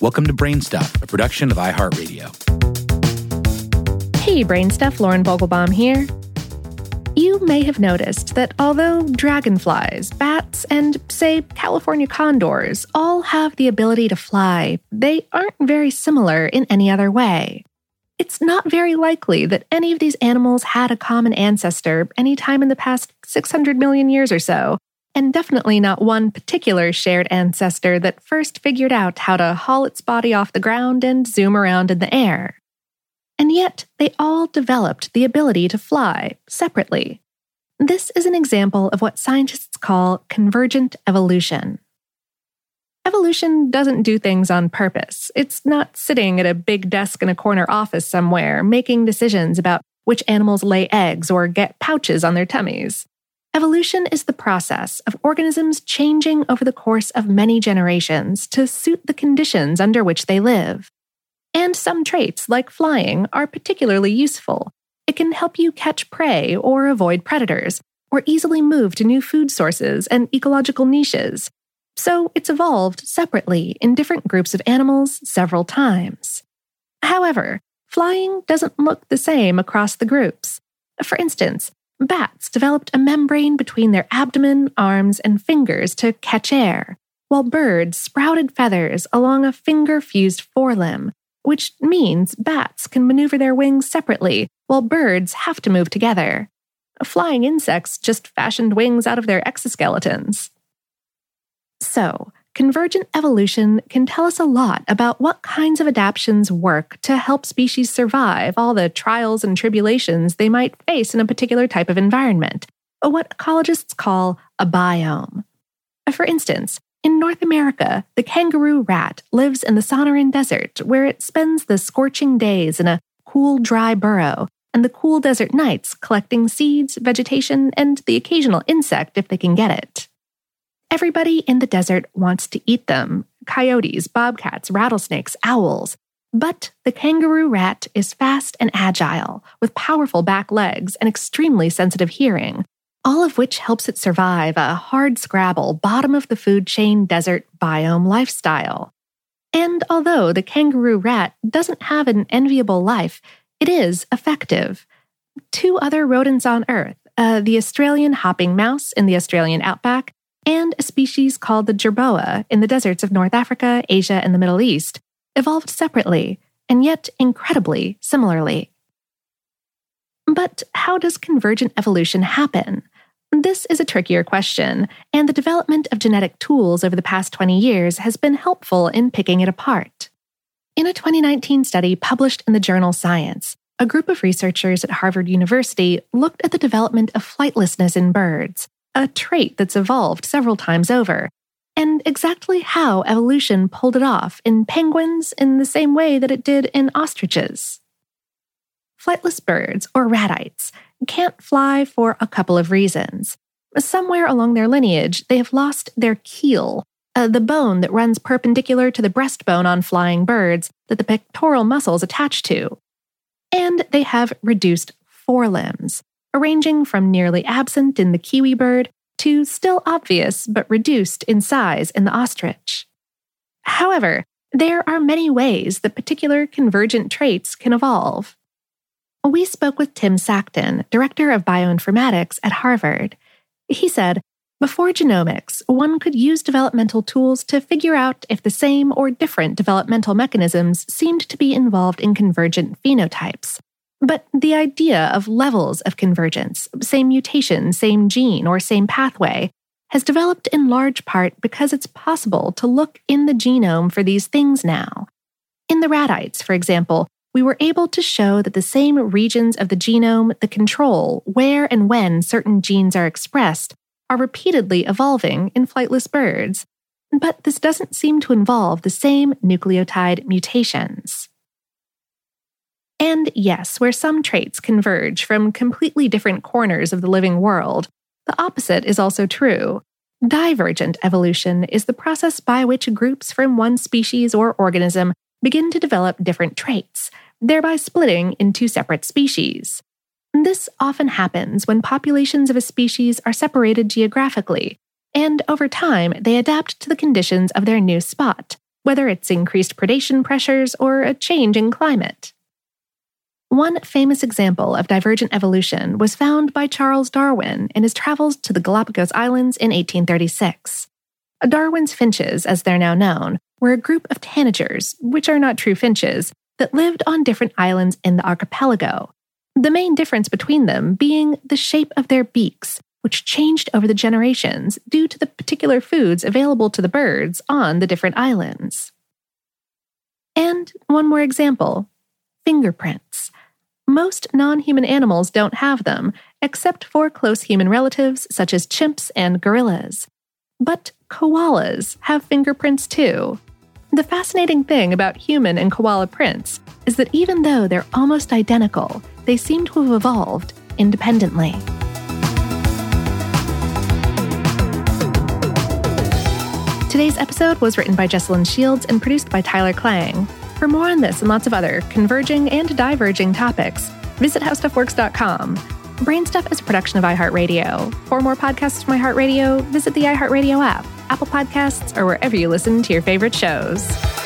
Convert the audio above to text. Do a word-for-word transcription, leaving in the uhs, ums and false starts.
Welcome to BrainStuff, a production of iHeartRadio. Hey, BrainStuff, Lauren Vogelbaum here. You may have noticed that although dragonflies, bats, and, say, California condors all have the ability to fly, they aren't very similar in any other way. It's not very likely that any of these animals had a common ancestor any time in the past six hundred million years or so, and definitely not one particular shared ancestor that first figured out how to haul its body off the ground and zoom around in the air. And yet, they all developed the ability to fly separately. This is an example of what scientists call convergent evolution. Evolution doesn't do things on purpose. It's not sitting at a big desk in a corner office somewhere, making decisions about which animals lay eggs or get pouches on their tummies. Evolution is the process of organisms changing over the course of many generations to suit the conditions under which they live. And some traits, like flying, are particularly useful. It can help you catch prey or avoid predators, or easily move to new food sources and ecological niches. So it's evolved separately in different groups of animals several times. However, flying doesn't look the same across the groups. For instance, bats developed a membrane between their abdomen, arms, and fingers to catch air, while birds sprouted feathers along a finger-fused forelimb, which means bats can maneuver their wings separately, while birds have to move together. Flying insects just fashioned wings out of their exoskeletons. So, convergent evolution can tell us a lot about what kinds of adaptations work to help species survive all the trials and tribulations they might face in a particular type of environment, what ecologists call a biome. For instance, in North America, the kangaroo rat lives in the Sonoran Desert, where it spends the scorching days in a cool, dry burrow, and the cool desert nights collecting seeds, vegetation, and the occasional insect if they can get it. Everybody in the desert wants to eat them: coyotes, bobcats, rattlesnakes, owls. But the kangaroo rat is fast and agile, with powerful back legs and extremely sensitive hearing, all of which helps it survive a hard-scrabble, bottom-of-the-food-chain desert biome lifestyle. And although the kangaroo rat doesn't have an enviable life, it is effective. Two other rodents on Earth, uh, the Australian hopping mouse in the Australian outback, and a species called the jerboa in the deserts of North Africa, Asia, and the Middle East, evolved separately, and yet incredibly similarly. But how does convergent evolution happen? This is a trickier question, and the development of genetic tools over the past twenty years has been helpful in picking it apart. In a twenty nineteen study published in the journal Science, a group of researchers at Harvard University looked at the development of flightlessness in birds, a trait that's evolved several times over, and exactly how evolution pulled it off in penguins in the same way that it did in ostriches. Flightless birds, or ratites, can't fly for a couple of reasons. Somewhere along their lineage, they have lost their keel, uh, the bone that runs perpendicular to the breastbone on flying birds that the pectoral muscles attach to. And they have reduced forelimbs, ranging from nearly absent in the kiwi bird to still obvious but reduced in size in the ostrich. However, there are many ways that particular convergent traits can evolve. We spoke with Tim Sackton, director of bioinformatics at Harvard. He said, before genomics, one could use developmental tools to figure out if the same or different developmental mechanisms seemed to be involved in convergent phenotypes. But the idea of levels of convergence, same mutation, same gene, or same pathway, has developed in large part because it's possible to look in the genome for these things now. In the ratites, for example, we were able to show that the same regions of the genome that control where and when certain genes are expressed are repeatedly evolving in flightless birds, but this doesn't seem to involve the same nucleotide mutations. And yes, where some traits converge from completely different corners of the living world, the opposite is also true. Divergent evolution is the process by which groups from one species or organism begin to develop different traits, thereby splitting into separate species. This often happens when populations of a species are separated geographically, and over time they adapt to the conditions of their new spot, whether it's increased predation pressures or a change in climate. One famous example of divergent evolution was found by Charles Darwin in his travels to the Galapagos Islands in eighteen thirty-six. Darwin's finches, as they're now known, were a group of tanagers, which are not true finches, that lived on different islands in the archipelago, the main difference between them being the shape of their beaks, which changed over the generations due to the particular foods available to the birds on the different islands. And one more example, fingerprints. Most non-human animals don't have them, except for close human relatives such as chimps and gorillas. But koalas have fingerprints too. The fascinating thing about human and koala prints is that even though they're almost identical, they seem to have evolved independently. Today's episode was written by Jessalyn Shields and produced by Tyler Klang. For more on this and lots of other converging and diverging topics, visit how stuff works dot com. BrainStuff is a production of iHeartRadio. For more podcasts from iHeartRadio, visit the iHeartRadio app, Apple Podcasts, or wherever you listen to your favorite shows.